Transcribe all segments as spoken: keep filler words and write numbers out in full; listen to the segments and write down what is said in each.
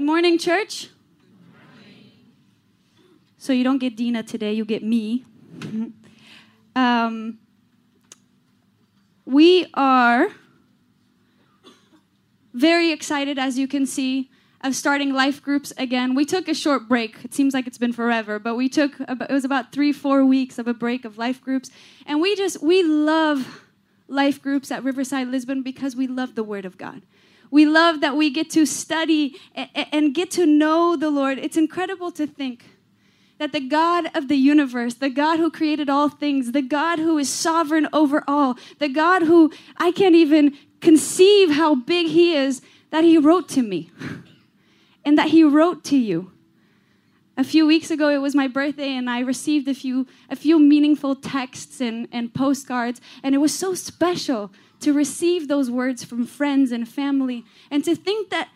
Good morning, church. Good morning. So you don't get Dina today, you get me. um, we are very excited, as you can see, of starting life groups again. We took a short break. It seems like it's been forever, but we took, it was about three, four weeks of a break of life groups. And we just, we love life groups at Riverside Lisbon because we love the Word of God. We love that we get to study and get to know the Lord. It's incredible to think that the God of the universe, the God who created all things, the God who is sovereign over all, the God who I can't even conceive how big He is, that He wrote to me. And that He wrote to you. A few weeks ago, it was my birthday, and I received a few a few meaningful texts and, and postcards. And it was so special to receive those words from friends and family. And to think that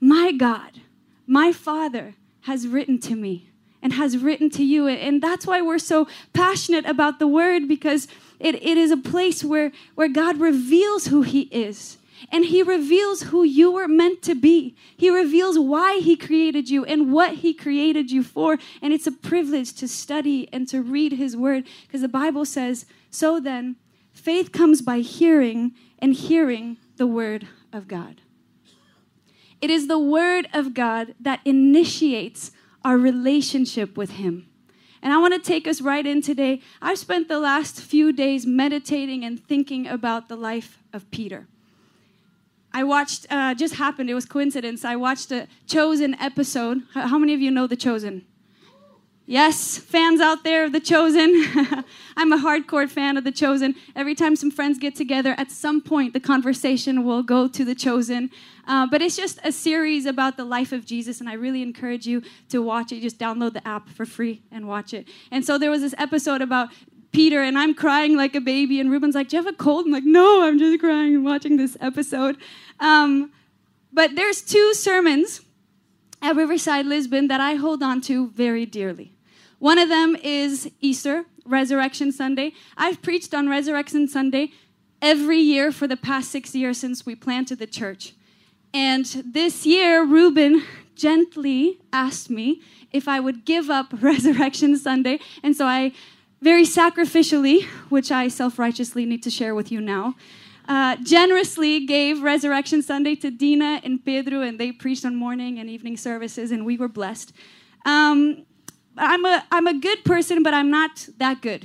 my God, my Father, has written to me and has written to you. And that's why we're so passionate about the Word, because it, it is a place where, where God reveals who He is. And He reveals who you were meant to be. He reveals why He created you and what He created you for. And it's a privilege to study and to read His Word, because the Bible says, so then, faith comes by hearing, and hearing the Word of God. It is the Word of God that initiates our relationship with Him. And I want to take us right in today. I've spent the last few days meditating and thinking about the life of Peter. I watched, uh, just happened, it was coincidence, I watched a Chosen episode. How many of you know The Chosen? Yes, fans out there of The Chosen. I'm a hardcore fan of The Chosen. Every time some friends get together, at some point the conversation will go to The Chosen. Uh, but it's just a series about the life of Jesus, and I really encourage you to watch it. Just download the app for free and watch it. And so there was this episode about Peter, and I'm crying like a baby, and Ruben's like, do you have a cold? I'm like, no, I'm just crying and watching this episode. Um, but there's two sermons at Riverside Lisbon that I hold on to very dearly. One of them is Easter, Resurrection Sunday. I've preached on Resurrection Sunday every year for the past six years since we planted the church. And this year, Ruben gently asked me if I would give up Resurrection Sunday. And so I very sacrificially, which I self-righteously need to share with you now, Uh, generously gave Resurrection Sunday to Dina and Pedro, and they preached on morning and evening services, and we were blessed. Um, I'm a, I'm a good person, but I'm not that good.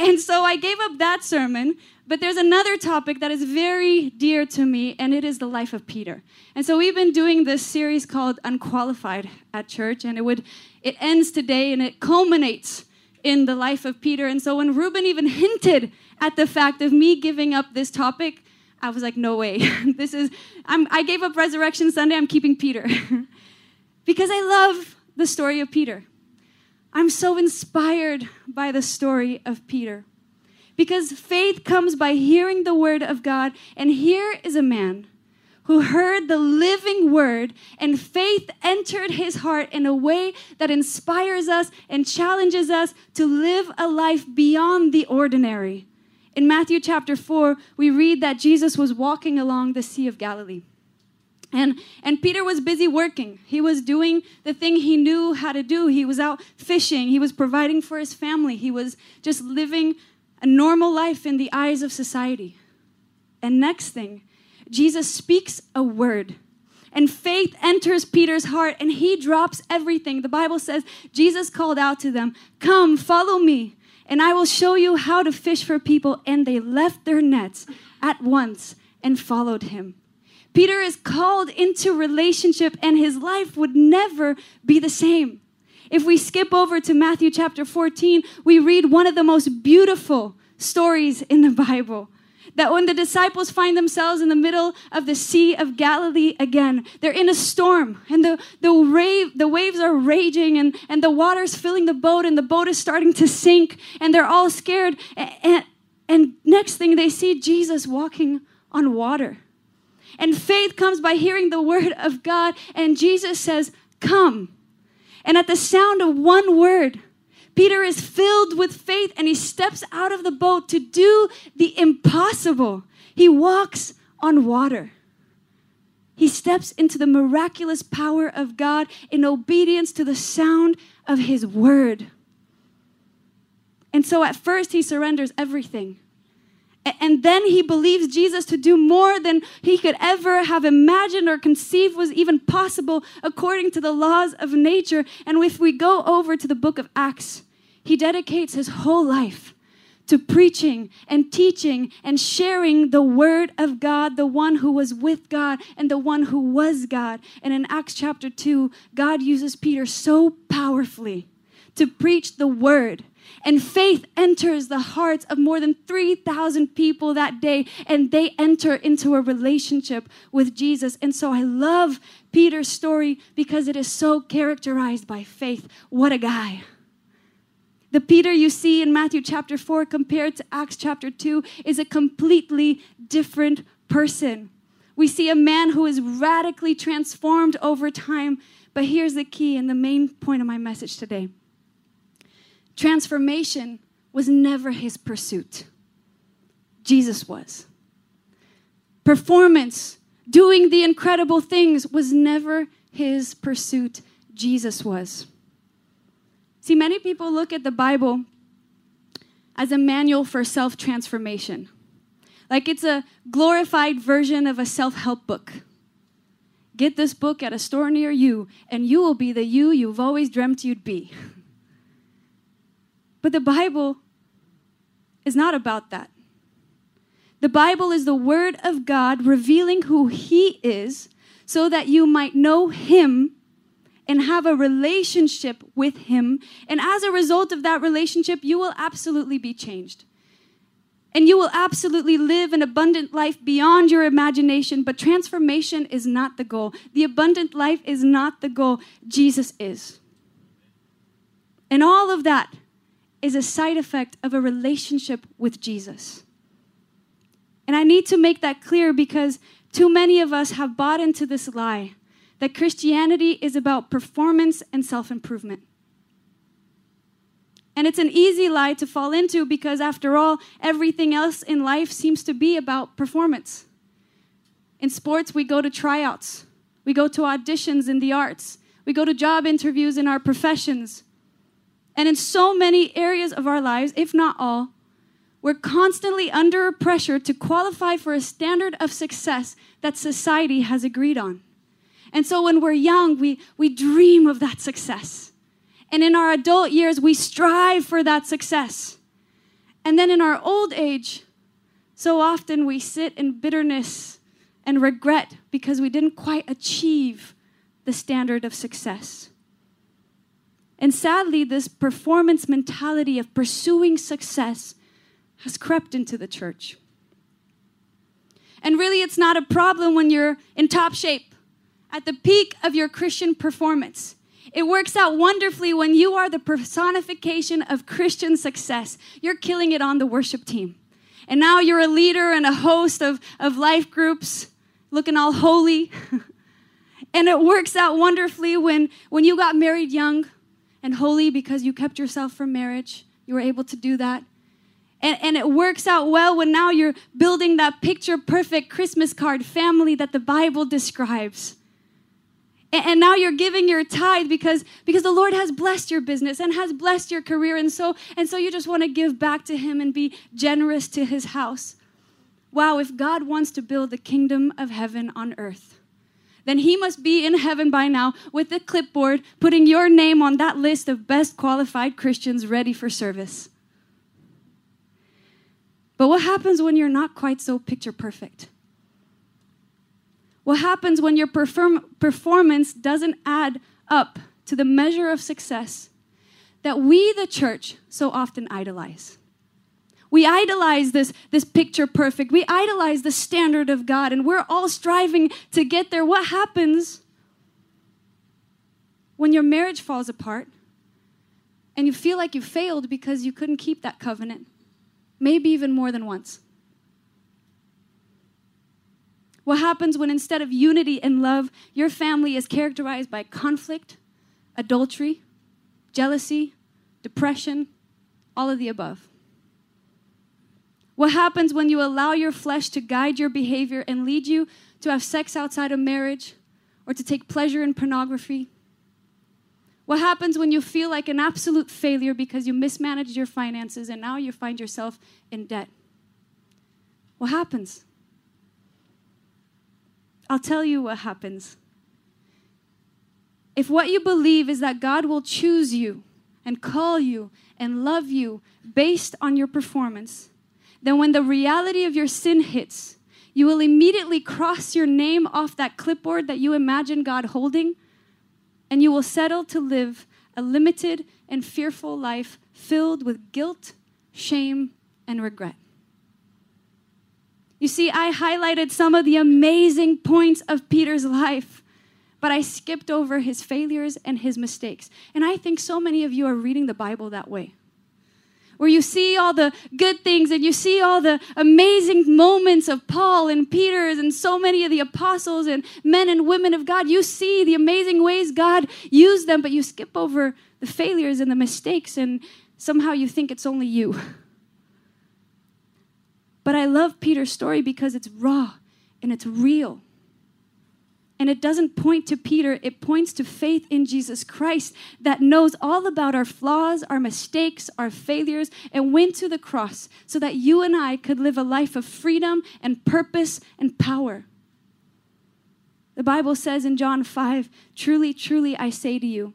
And so I gave up that sermon, but there's another topic that is very dear to me, and it is the life of Peter. And so we've been doing this series called Unqualified at church, and it would it ends today, and it culminates in the life of Peter. And so when Ruben even hinted at the fact of me giving up this topic, I was like, no way. This is, I'm, I gave up Resurrection Sunday, I'm keeping Peter. Because I love the story of Peter. I'm so inspired by the story of Peter. Because faith comes by hearing the Word of God. And here is a man who heard the living Word, and faith entered his heart in a way that inspires us and challenges us to live a life beyond the ordinary. In Matthew chapter four, we read that Jesus was walking along the Sea of Galilee. And, and Peter was busy working. He was doing the thing he knew how to do. He was out fishing. He was providing for his family. He was just living a normal life in the eyes of society. And next thing, Jesus speaks a word, and faith enters Peter's heart, and he drops everything. The Bible says Jesus called out to them, "Come, follow me, and I will show you how to fish for people." And they left their nets at once and followed him. Peter is called into relationship, and his life would never be the same. If we skip over to Matthew chapter fourteen, we read one of the most beautiful stories in the Bible. That when the disciples find themselves in the middle of the Sea of Galilee again, they're in a storm, and the, the, rave, the waves are raging, and, and the water's filling the boat, and the boat is starting to sink, and they're all scared. And, and, and next thing, they see Jesus walking on water. And faith comes by hearing the Word of God, and Jesus says, "Come." And at the sound of one word, Peter is filled with faith, and he steps out of the boat to do the impossible. He walks on water. He steps into the miraculous power of God in obedience to the sound of his word. And so at first he surrenders everything. And then he believes Jesus to do more than he could ever have imagined or conceived was even possible according to the laws of nature. And if we go over to the book of Acts, he dedicates his whole life to preaching and teaching and sharing the word of God, the one who was with God and the one who was God. And in Acts chapter two, God uses Peter so powerfully to preach the word. And faith enters the hearts of more than three thousand people that day, and they enter into a relationship with Jesus. And so I love Peter's story because it is so characterized by faith. What a guy. The Peter you see in Matthew chapter four compared to Acts chapter two is a completely different person. We see a man who is radically transformed over time. But here's the key and the main point of my message today. Transformation was never his pursuit. Jesus was. Performance, doing the incredible things, was never his pursuit. Jesus was. See, many people look at the Bible as a manual for self-transformation. Like it's a glorified version of a self-help book. Get this book at a store near you, and you will be the you you've always dreamt you'd be. But the Bible is not about that. The Bible is the word of God revealing who he is so that you might know him and have a relationship with him. And as a result of that relationship, you will absolutely be changed. And you will absolutely live an abundant life beyond your imagination. But transformation is not the goal. The abundant life is not the goal. Jesus is. And all of that is a side effect of a relationship with Jesus. And I need to make that clear because too many of us have bought into this lie that Christianity is about performance and self-improvement. And it's an easy lie to fall into because, after all, everything else in life seems to be about performance. In sports, we go to tryouts. We go to auditions in the arts. We go to job interviews in our professions. And in so many areas of our lives, if not all, we're constantly under pressure to qualify for a standard of success that society has agreed on. And so when we're young, we, we dream of that success. And in our adult years, we strive for that success. And then in our old age, so often we sit in bitterness and regret because we didn't quite achieve the standard of success. And sadly, this performance mentality of pursuing success has crept into the church. And really, it's not a problem when you're in top shape, at the peak of your Christian performance. It works out wonderfully when you are the personification of Christian success. You're killing it on the worship team. And now you're a leader and a host of, of life groups, looking all holy. And it works out wonderfully when, when you got married young, and holy because you kept yourself from marriage. You were able to do that. And, and it works out well when now you're building that picture-perfect Christmas card family that the Bible describes. And, and now you're giving your tithe because, because the Lord has blessed your business and has blessed your career. And so, and so you just want to give back to him and be generous to his house. Wow, if God wants to build the kingdom of heaven on earth, then he must be in heaven by now with a clipboard putting your name on that list of best qualified Christians ready for service. But what happens when you're not quite so picture perfect? What happens when your perform- performance doesn't add up to the measure of success that we, the church, so often idolize? We idolize this, this picture perfect. We idolize the standard of God, and we're all striving to get there. What happens when your marriage falls apart and you feel like you failed because you couldn't keep that covenant, maybe even more than once? What happens when instead of unity and love, your family is characterized by conflict, adultery, jealousy, depression, all of the above? What happens when you allow your flesh to guide your behavior and lead you to have sex outside of marriage or to take pleasure in pornography? What happens when you feel like an absolute failure because you mismanaged your finances and now you find yourself in debt? What happens? I'll tell you what happens. If what you believe is that God will choose you and call you and love you based on your performance, then when the reality of your sin hits, you will immediately cross your name off that clipboard that you imagine God holding, and you will settle to live a limited and fearful life filled with guilt, shame, and regret. You see, I highlighted some of the amazing points of Peter's life, but I skipped over his failures and his mistakes. And I think so many of you are reading the Bible that way, where you see all the good things and you see all the amazing moments of Paul and Peter and so many of the apostles and men and women of God. You see the amazing ways God used them, but you skip over the failures and the mistakes, and somehow you think it's only you. But I love Peter's story because it's raw and it's real. And it doesn't point to Peter, it points to faith in Jesus Christ that knows all about our flaws, our mistakes, our failures, and went to the cross so that you and I could live a life of freedom and purpose and power. The Bible says in John five, "Truly, truly, I say to you,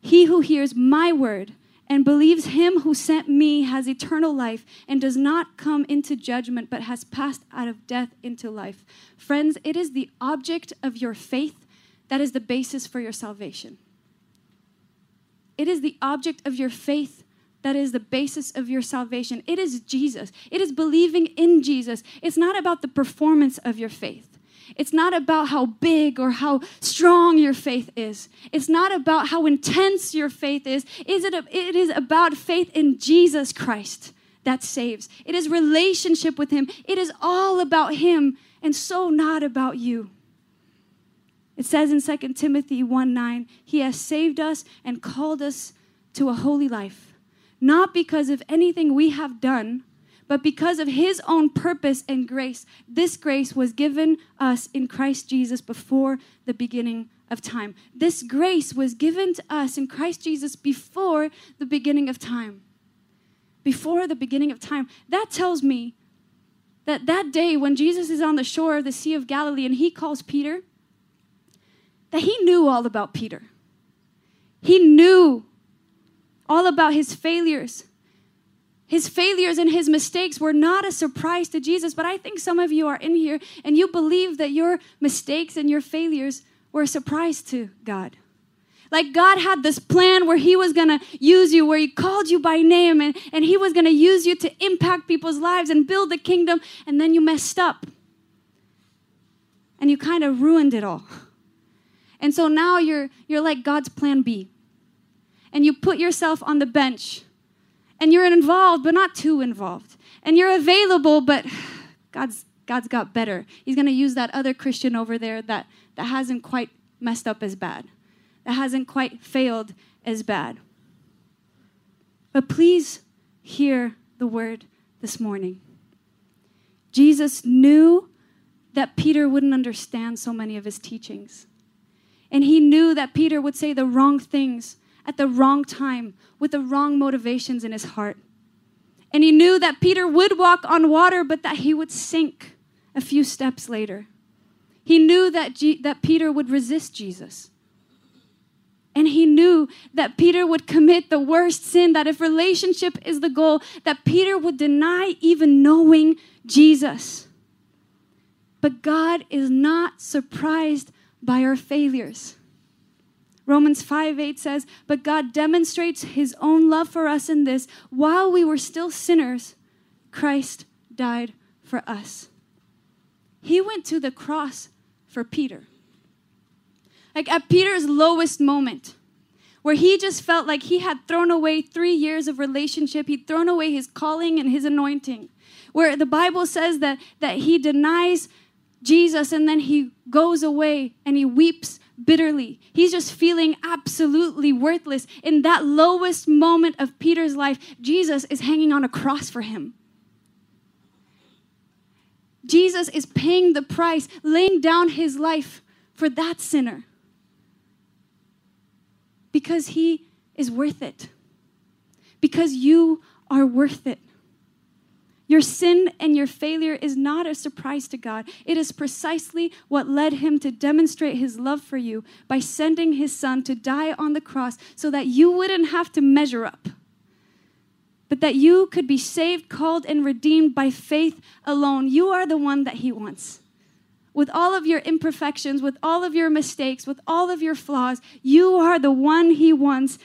he who hears my word and believes him who sent me has eternal life and does not come into judgment, but has passed out of death into life." Friends, it is the object of your faith that is the basis for your salvation. It is the object of your faith that is the basis of your salvation. It is Jesus. It is believing in Jesus. It's not about the performance of your faith. It's not about how big or how strong your faith is. It's not about how intense your faith is. It is about faith in Jesus Christ that saves. It is relationship with him. It is all about him and so not about you. It says in Second Timothy one nine, "He has saved us and called us to a holy life, not because of anything we have done, but because of his own purpose and grace. This grace was given us in Christ Jesus before the beginning of time." This grace was given to us in Christ Jesus before the beginning of time. Before the beginning of time. That tells me that that day when Jesus is on the shore of the Sea of Galilee and he calls Peter, that he knew all about Peter. He knew all about his failures. His failures and his mistakes were not a surprise to Jesus, but I think some of you are in here and you believe that your mistakes and your failures were a surprise to God. Like God had this plan where he was going to use you, where he called you by name and, and he was going to use you to impact people's lives and build the kingdom, and then you messed up. And you kind of ruined it all. And so now you're, you're like God's plan B. And you put yourself on the bench. And you're involved, but not too involved. And you're available, but God's, God's got better. He's going to use that other Christian over there that, that hasn't quite messed up as bad, that hasn't quite failed as bad. But please hear the word this morning. Jesus knew that Peter wouldn't understand so many of his teachings. And he knew that Peter would say the wrong things at the wrong time, with the wrong motivations in his heart. And he knew that Peter would walk on water, but that he would sink a few steps later. He knew that, G- that Peter would resist Jesus. And he knew that Peter would commit the worst sin, that if relationship is the goal, that Peter would deny even knowing Jesus. But God is not surprised by our failures. Romans five eight says, "But God demonstrates his own love for us in this: while we were still sinners, Christ died for us." He went to the cross for Peter. Like at Peter's lowest moment, where he just felt like he had thrown away three years of relationship, he'd thrown away his calling and his anointing, where the Bible says that, that he denies Jesus and then he goes away and he weeps bitterly. He's just feeling absolutely worthless. In that lowest moment of Peter's life, Jesus is hanging on a cross for him. Jesus is paying the price, laying down his life for that sinner. Because he is worth it. Because you are worth it. Your sin and your failure is not a surprise to God. It is precisely what led him to demonstrate his love for you by sending his son to die on the cross so that you wouldn't have to measure up, but that you could be saved, called, and redeemed by faith alone. You are the one that he wants. With all of your imperfections, with all of your mistakes, with all of your flaws, you are the one he wants.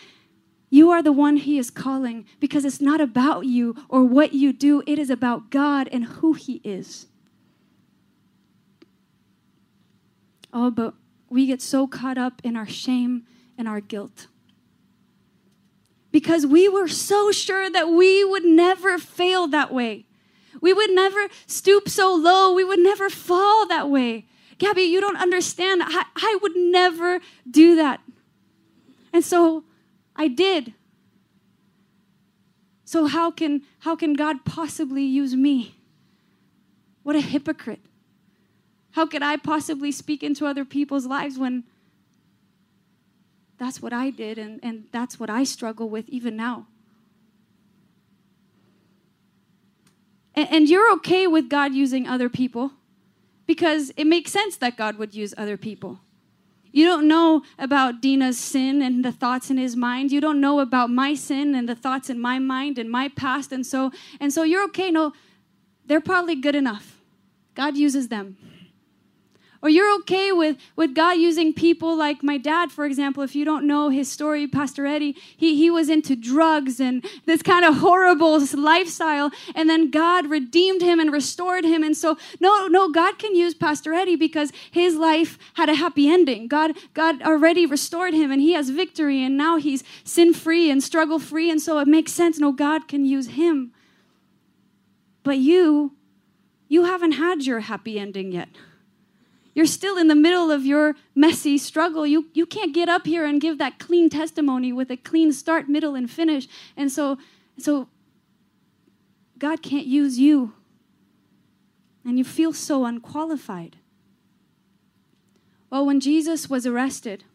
You are the one he is calling, because it's not about you or what you do. It is about God and who he is. Oh, but we get so caught up in our shame and our guilt. Because we were so sure that we would never fail that way. We would never stoop so low. We would never fall that way. Gabby, you don't understand. I, I would never do that. And so I did. So how can, how can God possibly use me? What a hypocrite. How could I possibly speak into other people's lives when that's what I did and, and that's what I struggle with even now? And, and you're okay with God using other people because it makes sense that God would use other people. You don't know about Dina's sin and the thoughts in his mind. You don't know about my sin and the thoughts in my mind and my past. And so, and so you're okay. No, they're probably good enough. God uses them. Or you're okay with, with God using people like my dad, for example. If you don't know his story, Pastor Eddie, he, he was into drugs and this kind of horrible lifestyle. And then God redeemed him and restored him. And so, no, no, God can use Pastor Eddie because his life had a happy ending. God, God already restored him and he has victory. And now he's sin-free and struggle-free. And so it makes sense. No, God can use him. But you, you haven't had your happy ending yet. You're still in the middle of your messy struggle. You, you can't get up here and give that clean testimony with a clean start, middle, and finish. And so, so God can't use you. And you feel so unqualified. Well, when Jesus was arrested,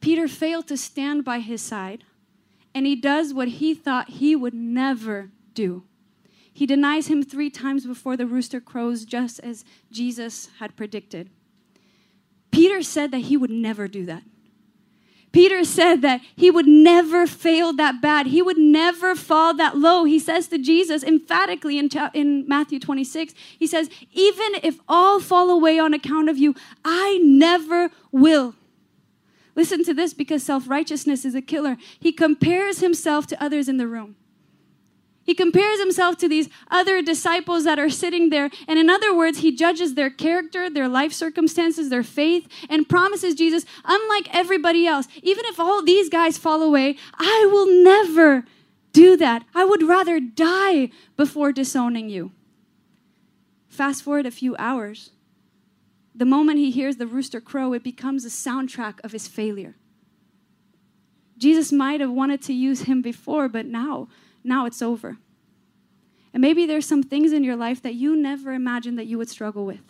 Peter failed to stand by his side. And he does what he thought he would never do. He denies him three times before the rooster crows, just as Jesus had predicted. Peter said that he would never do that. Peter said that he would never fail that bad. He would never fall that low. He says to Jesus emphatically in, in Matthew twenty-six, he says, "Even if all fall away on account of you, I never will." Listen to this, because self-righteousness is a killer. He compares himself to others in the room. He compares himself to these other disciples that are sitting there. And in other words, he judges their character, their life circumstances, their faith, and promises Jesus, unlike everybody else, even if all these guys fall away, I will never do that. I would rather die before disowning you. Fast forward a few hours. The moment he hears the rooster crow, it becomes a soundtrack of his failure. Jesus might have wanted to use him before, but now... Now it's over. And maybe there's some things in your life that you never imagined that you would struggle with.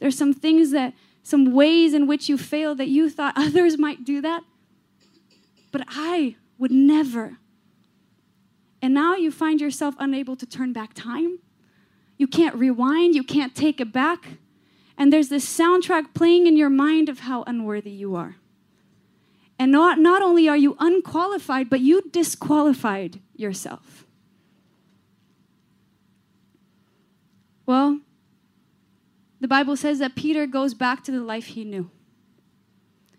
There's some things that, some ways in which you fail that you thought others might do that, but I would never. And now you find yourself unable to turn back time. You can't rewind. You can't take it back. And there's this soundtrack playing in your mind of how unworthy you are. And not, not only are you unqualified, but you disqualified yourself. Well, the Bible says that Peter goes back to the life he knew.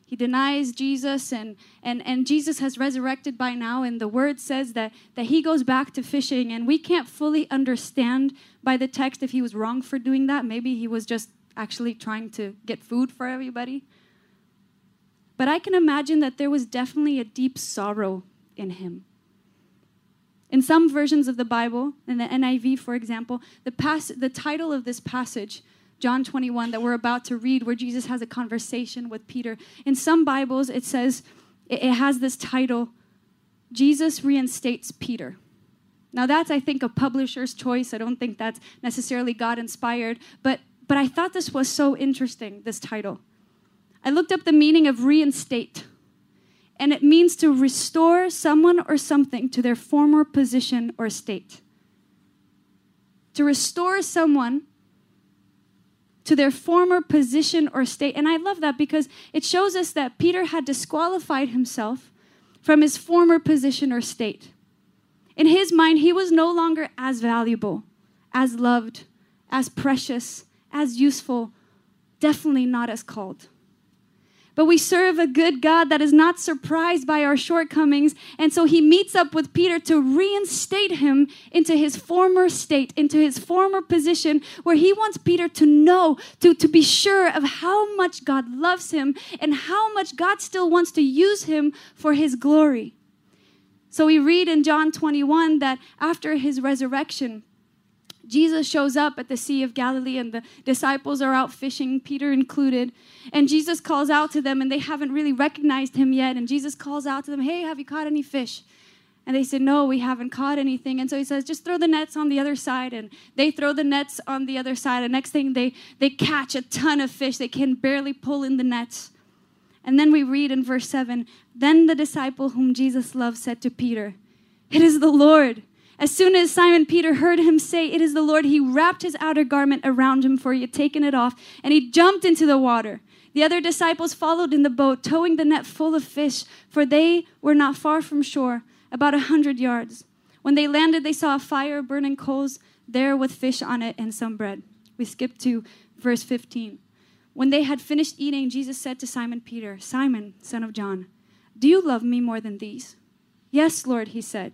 He denies Jesus, and, and, and Jesus has resurrected by now, and the word says that, that he goes back to fishing, and we can't fully understand by the text if he was wrong for doing that. Maybe he was just actually trying to get food for everybody. But I can imagine that there was definitely a deep sorrow in him. In some versions of the Bible, in the N I V, for example, the, pas- the title of this passage, John twenty-one, that we're about to read, where Jesus has a conversation with Peter, in some Bibles it says, it has this title, Jesus Reinstates Peter. Now that's, I think, a publisher's choice. I don't think that's necessarily God-inspired, but, but I thought this was so interesting, this title. I looked up the meaning of reinstate, and it means to restore someone or something to their former position or state. To restore someone to their former position or state. And I love that because it shows us that Peter had disqualified himself from his former position or state. In his mind, he was no longer as valuable, as loved, as precious, as useful, definitely not as called. But we serve a good God that is not surprised by our shortcomings, and so he meets up with Peter to reinstate him into his former state, into his former position, where he wants Peter to know, to, to be sure of how much God loves him and how much God still wants to use him for his glory. So we read in John twenty-one that after his resurrection, Jesus shows up at the Sea of Galilee and the disciples are out fishing, Peter included. And Jesus calls out to them and they haven't really recognized him yet. And Jesus calls out to them, hey, have you caught any fish? And they said, no, we haven't caught anything. And so he says, just throw the nets on the other side. And they throw the nets on the other side. And next thing, they, they catch a ton of fish. They can barely pull in the nets. And then we read in verse seven, then the disciple whom Jesus loved said to Peter, it is the Lord. As soon as Simon Peter heard him say, it is the Lord, he wrapped his outer garment around him, for he had taken it off, and he jumped into the water. The other disciples followed in the boat, towing the net full of fish, for they were not far from shore, about a hundred yards. When they landed, they saw a fire burning coals there with fish on it and some bread. We skip to verse fifteen. When they had finished eating, Jesus said to Simon Peter, Simon, son of John, do you love me more than these? Yes, Lord, he said.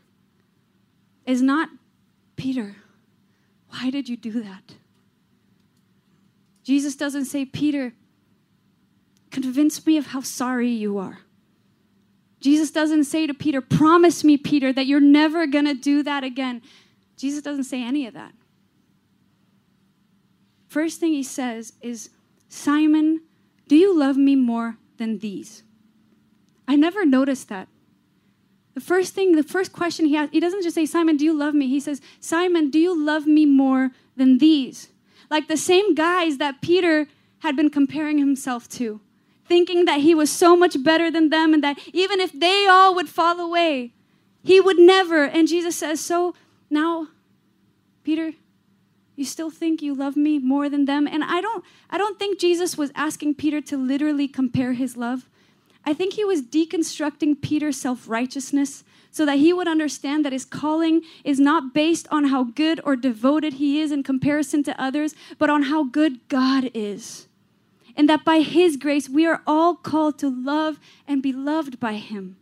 is not, Peter, why did you do that? Jesus doesn't say, Peter, convince me of how sorry you are. Jesus doesn't say to Peter, promise me, Peter, that you're never going to do that again. Jesus doesn't say any of that. First thing he says is, Simon, do you love me more than these? I never noticed that. The first thing, the first question he asks, he doesn't just say, Simon, do you love me? He says, Simon, do you love me more than these? Like the same guys that Peter had been comparing himself to, thinking that he was so much better than them and that even if they all would fall away, he would never. And Jesus says, so now, Peter, you still think you love me more than them? And I don't, I don't think Jesus was asking Peter to literally compare his love. I think he was deconstructing Peter's self-righteousness so that he would understand that his calling is not based on how good or devoted he is in comparison to others, but on how good God is. And that by his grace, we are all called to love and be loved by him.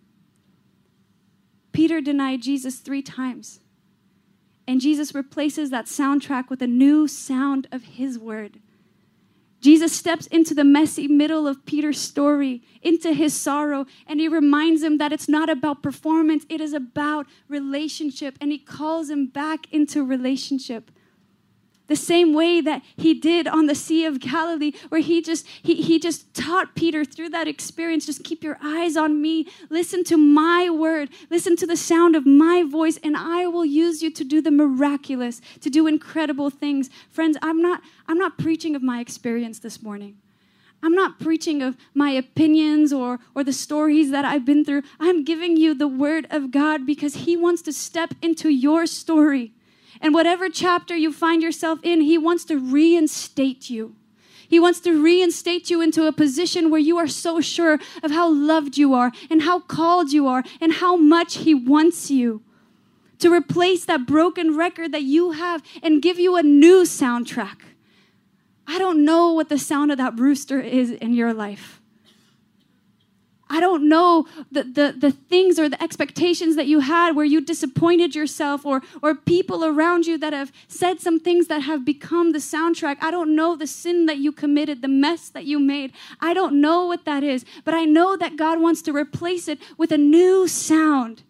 Peter denied Jesus three times. And Jesus replaces that soundtrack with a new sound of his word. Jesus steps into the messy middle of Peter's story, into his sorrow, and he reminds him that it's not about performance, it is about relationship. And he calls him back into relationship. The same way that he did on the Sea of Galilee, where he just he, he just taught Peter through that experience, just keep your eyes on me, listen to my word, listen to the sound of my voice, and I will use you to do the miraculous, to do incredible things. Friends, I'm not, I'm not preaching of my experience this morning. I'm not preaching of my opinions or, or the stories that I've been through. I'm giving you the word of God because he wants to step into your story. And whatever chapter you find yourself in, he wants to reinstate you. He wants to reinstate you into a position where you are so sure of how loved you are and how called you are and how much he wants you. To replace that broken record that you have and give you a new soundtrack. I don't know what the sound of that rooster is in your life. I don't know the, the, the things or the expectations that you had where you disappointed yourself, or, or people around you that have said some things that have become the soundtrack. I don't know the sin that you committed, the mess that you made. I don't know what that is, but I know that God wants to replace it with a new sound,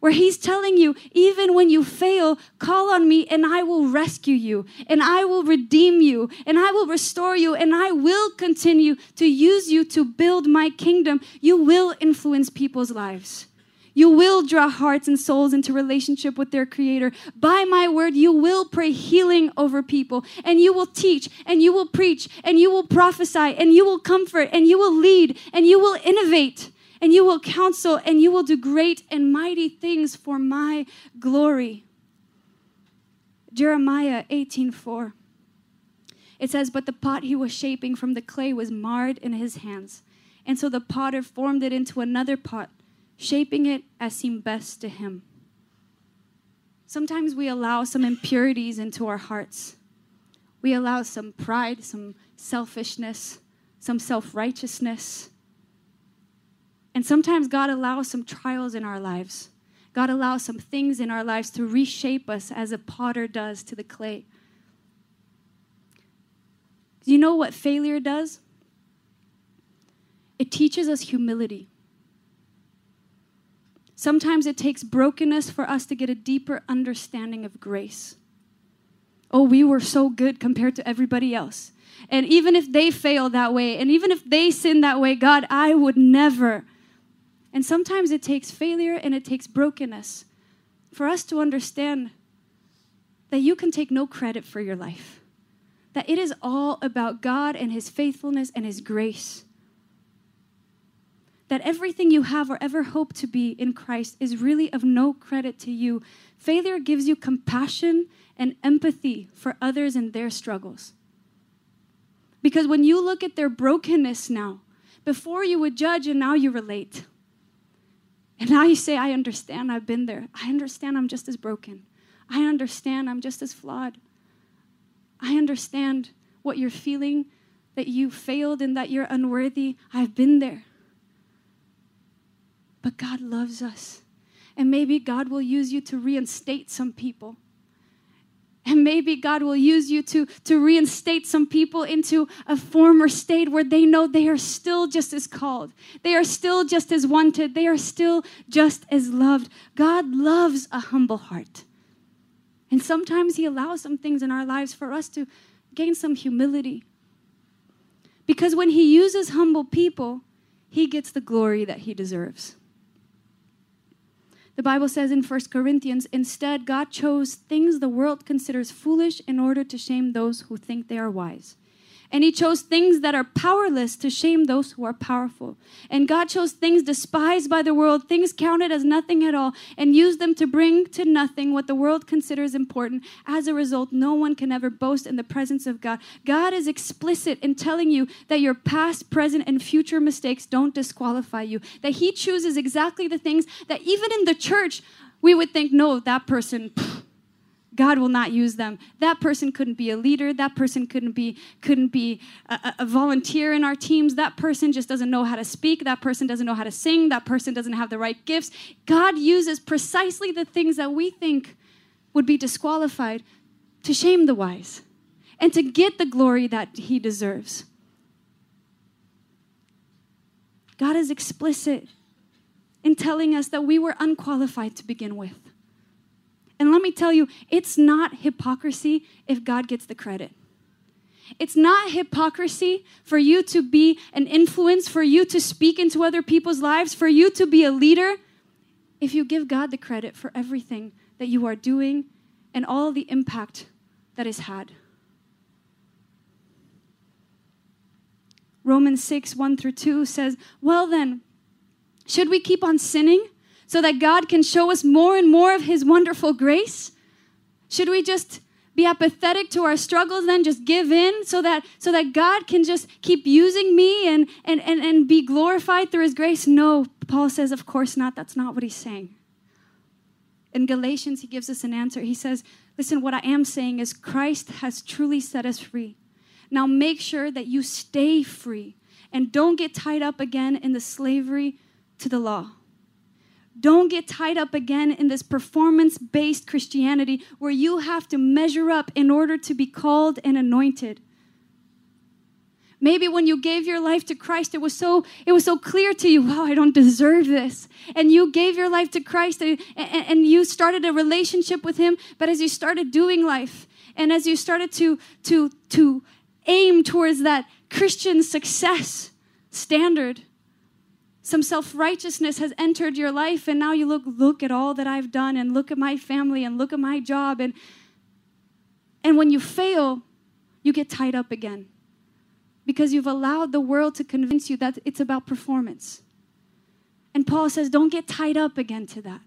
where he's telling you, even when you fail, call on me and I will rescue you, and I will redeem you, and I will restore you, and I will continue to use you to build my kingdom. You will influence people's lives. You will draw hearts and souls into relationship with their creator. By my word, you will pray healing over people, and you will teach, and you will preach, and you will prophesy, and you will comfort, and you will lead, and you will innovate. And you will counsel, and you will do great and mighty things for my glory. Jeremiah eighteen four. It says, but the pot he was shaping from the clay was marred in his hands. And so the potter formed it into another pot, shaping it as seemed best to him. Sometimes we allow some impurities into our hearts. We allow some pride, some selfishness, some self-righteousness. And sometimes God allows some trials in our lives. God allows some things in our lives to reshape us as a potter does to the clay. You know what failure does? It teaches us humility. Sometimes it takes brokenness for us to get a deeper understanding of grace. Oh, we were so good compared to everybody else. And even if they fail that way, and even if they sin that way, God, I would never... And sometimes it takes failure and it takes brokenness for us to understand that you can take no credit for your life, that it is all about God and his faithfulness and his grace, that everything you have or ever hope to be in Christ is really of no credit to you. Failure gives you compassion and empathy for others and their struggles. Because when you look at their brokenness now, before you would judge, and now you relate. And now you say, I understand, I've been there. I understand I'm just as broken. I understand I'm just as flawed. I understand what you're feeling, that you failed and that you're unworthy. I've been there. But God loves us. And maybe God will use you to reinstate some people. And maybe God will use you to, to reinstate some people into a former state where they know they are still just as called. They are still just as wanted. They are still just as loved. God loves a humble heart. And sometimes he allows some things in our lives for us to gain some humility. Because when he uses humble people, he gets the glory that he deserves. The Bible says in First Corinthians, instead, God chose things the world considers foolish in order to shame those who think they are wise. And he chose things that are powerless to shame those who are powerful. And God chose things despised by the world, things counted as nothing at all, and used them to bring to nothing what the world considers important. As a result, no one can ever boast in the presence of God. God is explicit in telling you that your past, present, and future mistakes don't disqualify you. That he chooses exactly the things that even in the church, we would think, no, that person... Pff, God will not use them. That person couldn't be a leader. That person couldn't be, couldn't be a, a volunteer in our teams. That person just doesn't know how to speak. That person doesn't know how to sing. That person doesn't have the right gifts. God uses precisely the things that we think would be disqualified to shame the wise and to get the glory that he deserves. God is explicit in telling us that we were unqualified to begin with. And let me tell you, it's not hypocrisy if God gets the credit. It's not hypocrisy for you to be an influence, for you to speak into other people's lives, for you to be a leader, if you give God the credit for everything that you are doing and all the impact that is had. Romans six, one through two says, well then, should we keep on sinning so that God can show us more and more of his wonderful grace? Should we just be apathetic to our struggles then, just give in so that, so that God can just keep using me and, and, and, and be glorified through his grace? No, Paul says, of course not. That's not what he's saying. In Galatians, he gives us an answer. He says, listen, what I am saying is Christ has truly set us free. Now make sure that you stay free. And don't get tied up again in the slavery to the law. Don't get tied up again in this performance-based Christianity where you have to measure up in order to be called and anointed. Maybe when you gave your life to Christ, it was so it was so clear to you, wow, I don't deserve this. And you gave your life to Christ and, and, and you started a relationship with Him. But as you started doing life and as you started to, to, to aim towards that Christian success standard, some self-righteousness has entered your life, and now you look, look at all that I've done, and look at my family, and look at my job. And, and when you fail, you get tied up again because you've allowed the world to convince you that it's about performance. And Paul says, don't get tied up again to that.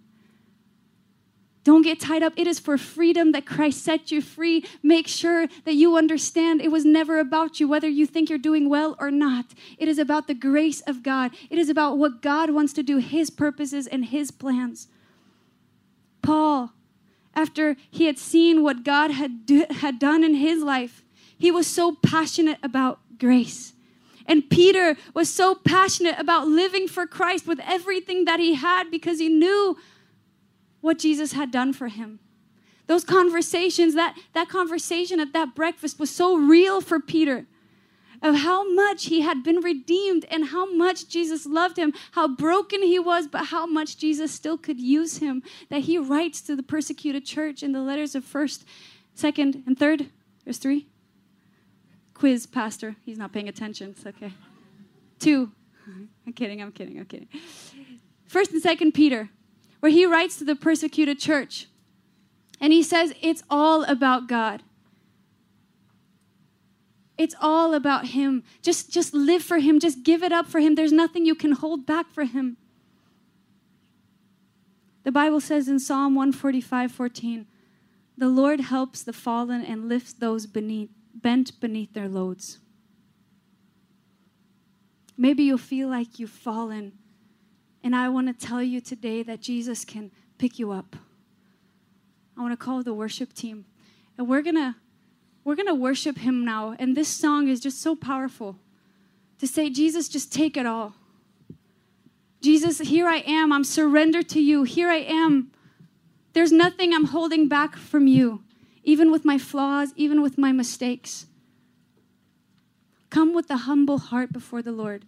Don't get tied up. It is for freedom that Christ set you free. Make sure that you understand it was never about you, whether you think you're doing well or not. It is about the grace of God. It is about what God wants to do, His purposes and His plans. Paul, after he had seen what God had, do, had done in his life, he was so passionate about grace. And Peter was so passionate about living for Christ with everything that he had because he knew what Jesus had done for him. Those conversations, that, that conversation at that breakfast was so real for Peter, of how much he had been redeemed and how much Jesus loved him, how broken he was, but how much Jesus still could use him, that he writes to the persecuted church in the letters of first, second, and third. There's three. Quiz, pastor. He's not paying attention. It's okay. Two. I'm kidding, I'm kidding, I'm kidding. First and second Peter, where he writes to the persecuted church. And he says, it's all about God. It's all about Him. Just, just live for Him. Just give it up for Him. There's nothing you can hold back for Him. The Bible says in Psalm one forty-five, fourteen, the Lord helps the fallen and lifts those beneath, bent beneath their loads. Maybe you'll feel like you've fallen. And I want to tell you today that Jesus can pick you up. I want to call the worship team. And we're going to we're going to worship Him now. And this song is just so powerful. To say, Jesus, just take it all. Jesus, here I am. I'm surrendered to You. Here I am. There's nothing I'm holding back from You. Even with my flaws, even with my mistakes. Come with a humble heart before the Lord.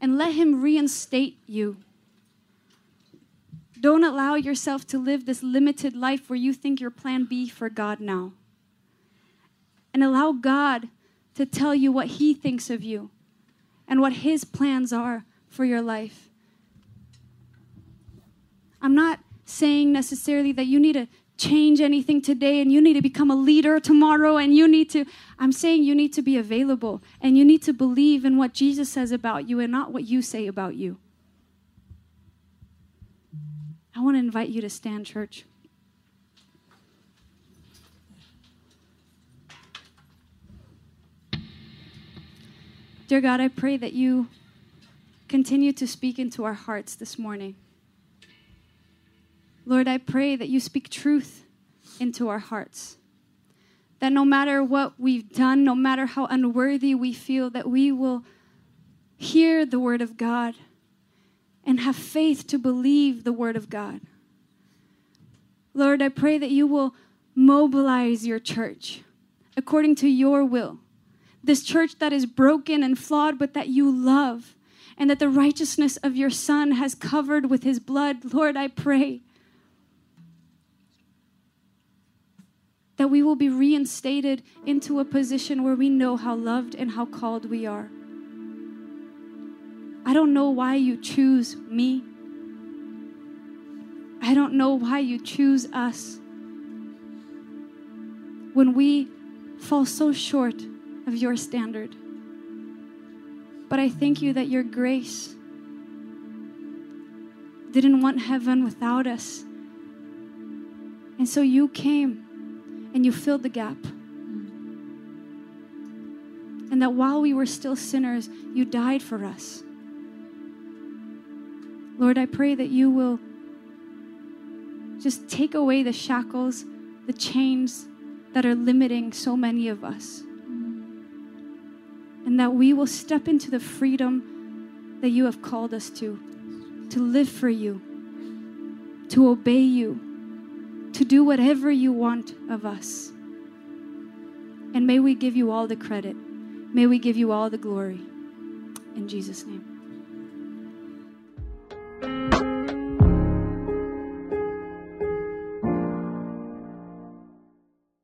And let Him reinstate you. Don't allow yourself to live this limited life where you think you're plan B for God now. And allow God to tell you what He thinks of you and what His plans are for your life. I'm not saying necessarily that you need to change anything today and you need to become a leader tomorrow and you need to, I'm saying you need to be available and you need to believe in what Jesus says about you and not what you say about you. I want to invite you to stand, church. Dear God, I pray that You continue to speak into our hearts this morning. Lord, I pray that You speak truth into our hearts. That no matter what we've done, no matter how unworthy we feel, that we will hear the Word of God and have faith to believe the Word of God. Lord, I pray that You will mobilize Your church according to Your will. This church that is broken and flawed, but that You love, and that the righteousness of Your Son has covered with His blood. Lord, I pray that we will be reinstated into a position where we know how loved and how called we are. I don't know why You choose me. I don't know why You choose us when we fall so short of Your standard. But I thank You that Your grace didn't want heaven without us. And so You came. And You filled the gap. And that while we were still sinners, You died for us. Lord, I pray that You will just take away the shackles, the chains that are limiting so many of us. And and that we will step into the freedom that you have called us to, to live for you, to obey you, to do whatever you want of us. And may we give you all the credit. May we give you all the glory. In Jesus' name.